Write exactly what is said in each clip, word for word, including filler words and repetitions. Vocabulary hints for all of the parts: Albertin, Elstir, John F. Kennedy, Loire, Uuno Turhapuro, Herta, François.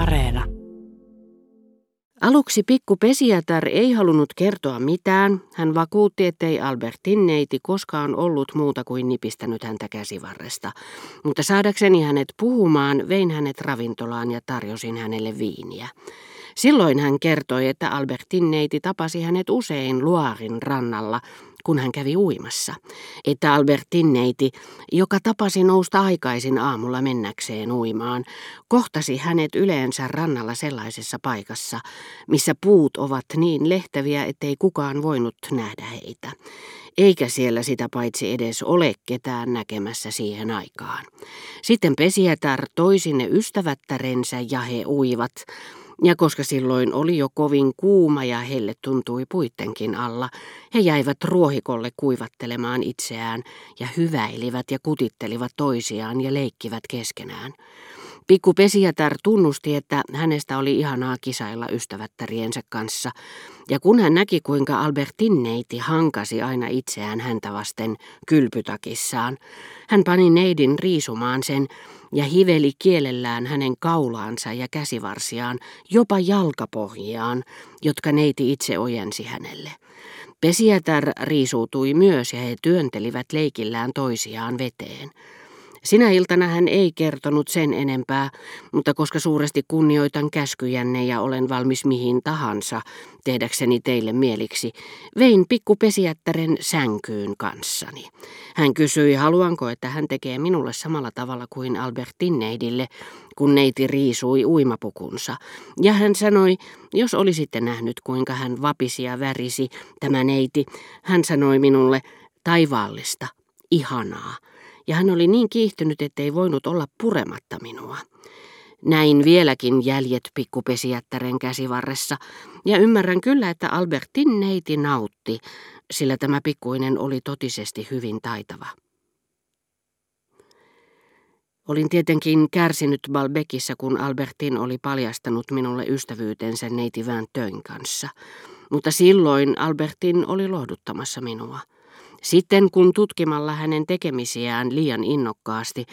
areena. Aluksi pikku Pesijätär ei halunnut kertoa mitään. Hän vakuutti, ettei Albertin neiti koskaan ollut muuta kuin nipistänyt häntä käsivarresta. Mutta saadakseni hänet puhumaan, vein hänet ravintolaan ja tarjosin hänelle viiniä. Silloin hän kertoi, että Albertin neiti tapasi hänet usein Loiren rannalla, kun hän kävi uimassa. Että Albertin neiti, joka tapasi nousta aikaisin aamulla mennäkseen uimaan, kohtasi hänet yleensä rannalla sellaisessa paikassa, missä puut ovat niin lehtäviä, ettei kukaan voinut nähdä heitä. Eikä siellä sitä paitsi edes ole ketään näkemässä siihen aikaan. Sitten Pesijätär toi sinne ystävättärensä ja he uivat. Ja koska silloin oli jo kovin kuuma ja helle tuntui puittenkin alla, he jäivät ruohikolle kuivattelemaan itseään ja hyväilivät ja kutittelivat toisiaan ja leikkivät keskenään. Pikku Pesijätär tunnusti, että hänestä oli ihanaa kisailla ystävättäriensä kanssa, ja kun hän näki, kuinka Albertin neiti hankasi aina itseään häntä vasten kylpytakissaan, hän pani neidin riisumaan sen ja hiveli kielellään hänen kaulaansa ja käsivarsiaan, jopa jalkapohjiaan, jotka neiti itse ojensi hänelle. Pesijätär riisuutui myös ja he työntelivät leikillään toisiaan veteen. Sinä iltana hän ei kertonut sen enempää, mutta koska suuresti kunnioitan käskyjänne ja olen valmis mihin tahansa tehdäkseni teille mieliksi, vein pikku Pesijättären sänkyyn kanssani. Hän kysyi, haluanko, että hän tekee minulle samalla tavalla kuin Albertin neidille, kun neiti riisui uimapukunsa. Ja hän sanoi, jos olisitte nähnyt, kuinka hän vapisi ja värisi, tämä neiti, hän sanoi minulle, taivaallista, ihanaa. Ja hän oli niin kiihtynyt, ettei voinut olla purematta minua. Näin vieläkin jäljet pikku Pesijättären käsivarressa, ja ymmärrän kyllä, että Albertin neiti nautti, sillä tämä pikkuinen oli totisesti hyvin taitava. Olin tietenkin kärsinyt Balbekissa, kun Albertin oli paljastanut minulle ystävyytensä neiti Vintön kanssa, mutta silloin Albertin oli lohduttamassa minua. Sitten kun tutkimalla hänen tekemisiään liian innokkaasti,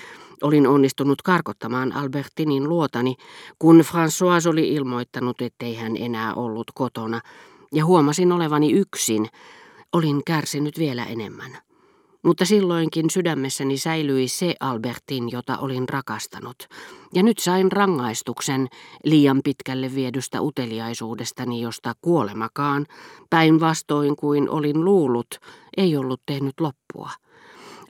olin onnistunut karkottamaan Albertinin luotani, kun François oli ilmoittanut, ettei hän enää ollut kotona, ja huomasin olevani yksin, olin kärsinyt vielä enemmän. Mutta silloinkin sydämessäni säilyi se Albertin, jota olin rakastanut, ja nyt sain rangaistuksen liian pitkälle viedystä uteliaisuudestani, josta kuolemakaan, päinvastoin kuin olin luullut, ei ollut tehnyt loppua.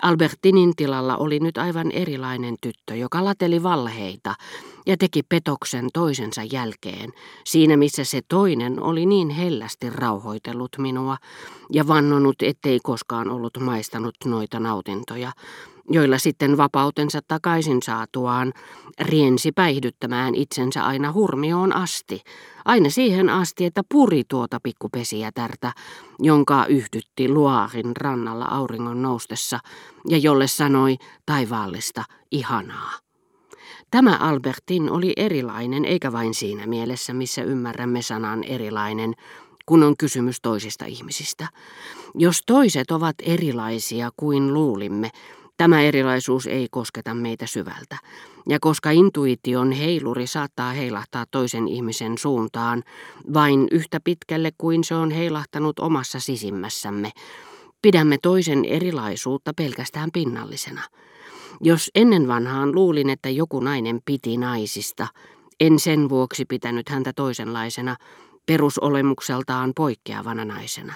Albertinin tilalla oli nyt aivan erilainen tyttö, joka lateli valheita ja teki petoksen toisensa jälkeen, siinä missä se toinen oli niin hellästi rauhoitellut minua ja vannonut, ettei koskaan ollut maistanut noita nautintoja, joilla sitten vapautensa takaisin saatuaan riensi päihdyttämään itsensä aina hurmioon asti, aina siihen asti, että puri tuota pikku Pesijätärtä, jonka yhdytti Loiren rannalla auringon noustessa ja jolle sanoi taivaallista ihanaa. Tämä Albertin oli erilainen, eikä vain siinä mielessä, missä ymmärrämme sanan erilainen, kun on kysymys toisista ihmisistä. Jos toiset ovat erilaisia kuin luulimme, tämä erilaisuus ei kosketa meitä syvältä, ja koska intuition heiluri saattaa heilahtaa toisen ihmisen suuntaan vain yhtä pitkälle kuin se on heilahtanut omassa sisimmässämme, pidämme toisen erilaisuutta pelkästään pinnallisena. Jos ennen vanhaan luulin, että joku nainen piti naisista, en sen vuoksi pitänyt häntä toisenlaisena, perusolemukseltaan poikkeavana naisena.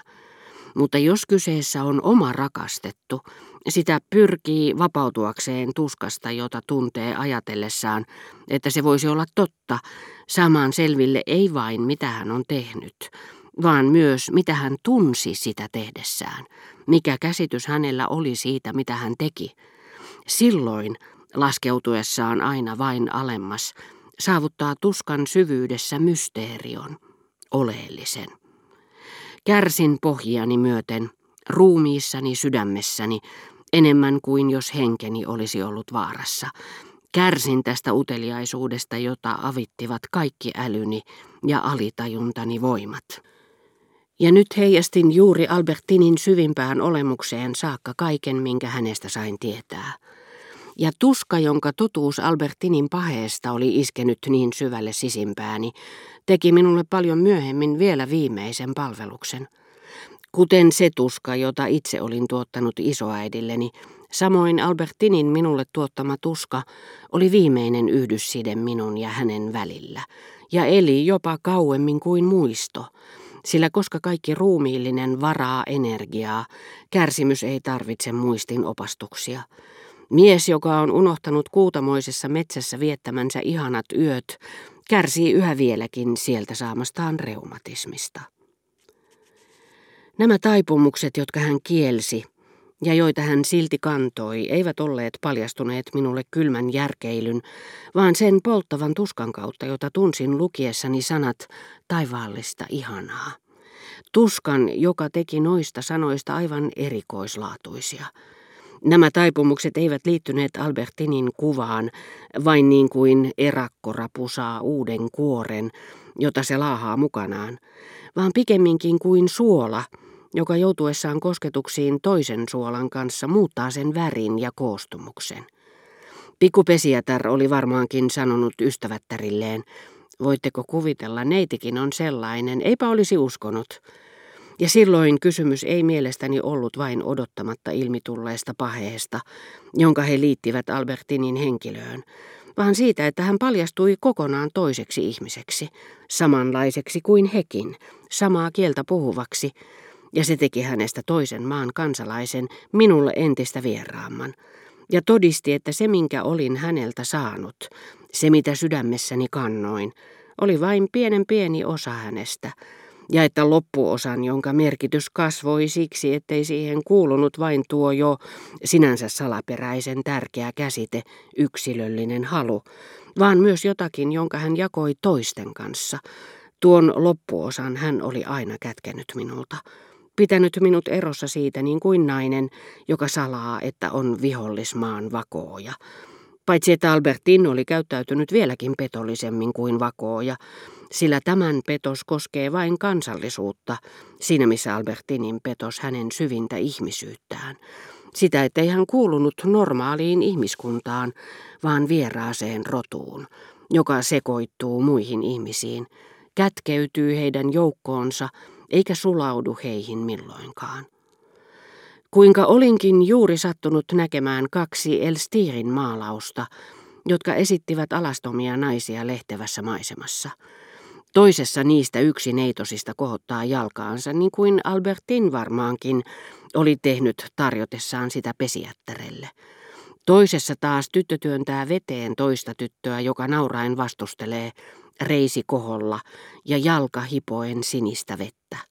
Mutta jos kyseessä on oma rakastettu, sitä pyrkii vapautuakseen tuskasta, jota tuntee ajatellessaan, että se voisi olla totta, saamaan selville ei vain mitä hän on tehnyt, vaan myös mitä hän tunsi sitä tehdessään, mikä käsitys hänellä oli siitä, mitä hän teki. Silloin, laskeutuessaan aina vain alemmas, saavuttaa tuskan syvyydessä mysteerion, oleellisen. Kärsin pohjiani myöten, ruumiissani, sydämessäni, enemmän kuin jos henkeni olisi ollut vaarassa. Kärsin tästä uteliaisuudesta, jota avittivat kaikki älyni ja alitajuntani voimat. Ja nyt heijastin juuri Albertinin syvimpään olemukseen saakka kaiken, minkä hänestä sain tietää. ja tuska, jonka totuus Albertinin paheesta oli iskenyt niin syvälle sisimpääni, teki minulle paljon myöhemmin vielä viimeisen palveluksen. Kuten se tuska, jota itse olin tuottanut isoäidilleni, samoin Albertinin minulle tuottama tuska oli viimeinen yhdysside minun ja hänen välillä, ja eli jopa kauemmin kuin muisto, sillä koska kaikki ruumiillinen varaa energiaa, kärsimys ei tarvitse muistin opastuksia. Mies, joka on unohtanut kuutamoisessa metsässä viettämänsä ihanat yöt, kärsii yhä vieläkin sieltä saamastaan reumatismista. Nämä taipumukset, jotka hän kielsi ja joita hän silti kantoi, eivät olleet paljastuneet minulle kylmän järkeilyn, vaan sen polttavan tuskan kautta, jota tunsin lukiessani sanat taivaallista ihanaa. Tuskan, joka teki noista sanoista aivan erikoislaatuisia. Nämä taipumukset eivät liittyneet Albertinin kuvaan, vain niin kuin erakkorapu saa uuden kuoren, jota se laahaa mukanaan, vaan pikemminkin kuin suola, joka joutuessaan kosketuksiin toisen suolan kanssa muuttaa sen värin ja koostumuksen. Pikku Pesijätär oli varmaankin sanonut ystävättärilleen, voitteko kuvitella, neitikin on sellainen, eipä olisi uskonut. Ja silloin kysymys ei mielestäni ollut vain odottamatta ilmitulleesta paheesta, jonka he liittivät Albertinin henkilöön, vaan siitä, että hän paljastui kokonaan toiseksi ihmiseksi, samanlaiseksi kuin hekin, samaa kieltä puhuvaksi, ja se teki hänestä toisen maan kansalaisen minulle entistä vieraamman, ja todisti, että se minkä olin häneltä saanut, se mitä sydämessäni kannoin, oli vain pienen pieni osa hänestä, ja että loppuosan, jonka merkitys kasvoi siksi, ettei siihen kuulunut vain tuo jo sinänsä salaperäisen tärkeä käsite, yksilöllinen halu, vaan myös jotakin, jonka hän jakoi toisten kanssa. Tuon loppuosan hän oli aina kätkenyt minulta, pitänyt minut erossa siitä niin kuin nainen, joka salaa, että on vihollismaan vakooja. Paitsi että Albertin oli käyttäytynyt vieläkin petollisemmin kuin vakooja, sillä tämän petos koskee vain kansallisuutta, siinä missä Albertinin petos hänen syvintä ihmisyyttään. Sitä, ettei hän kuulunut normaaliin ihmiskuntaan, vaan vieraaseen rotuun, joka sekoittuu muihin ihmisiin, kätkeytyy heidän joukkoonsa eikä sulaudu heihin milloinkaan. Kuinka olinkin juuri sattunut näkemään kaksi Elstirin maalausta, jotka esittivät alastomia naisia lehtevässä maisemassa. Toisessa niistä yksi neitosista kohottaa jalkaansa, niin kuin Albertin varmaankin oli tehnyt tarjotessaan sitä Pesijättärelle. Toisessa taas tyttö työntää veteen toista tyttöä, joka nauraen vastustelee, reisi koholla ja jalka hipoen sinistä vettä.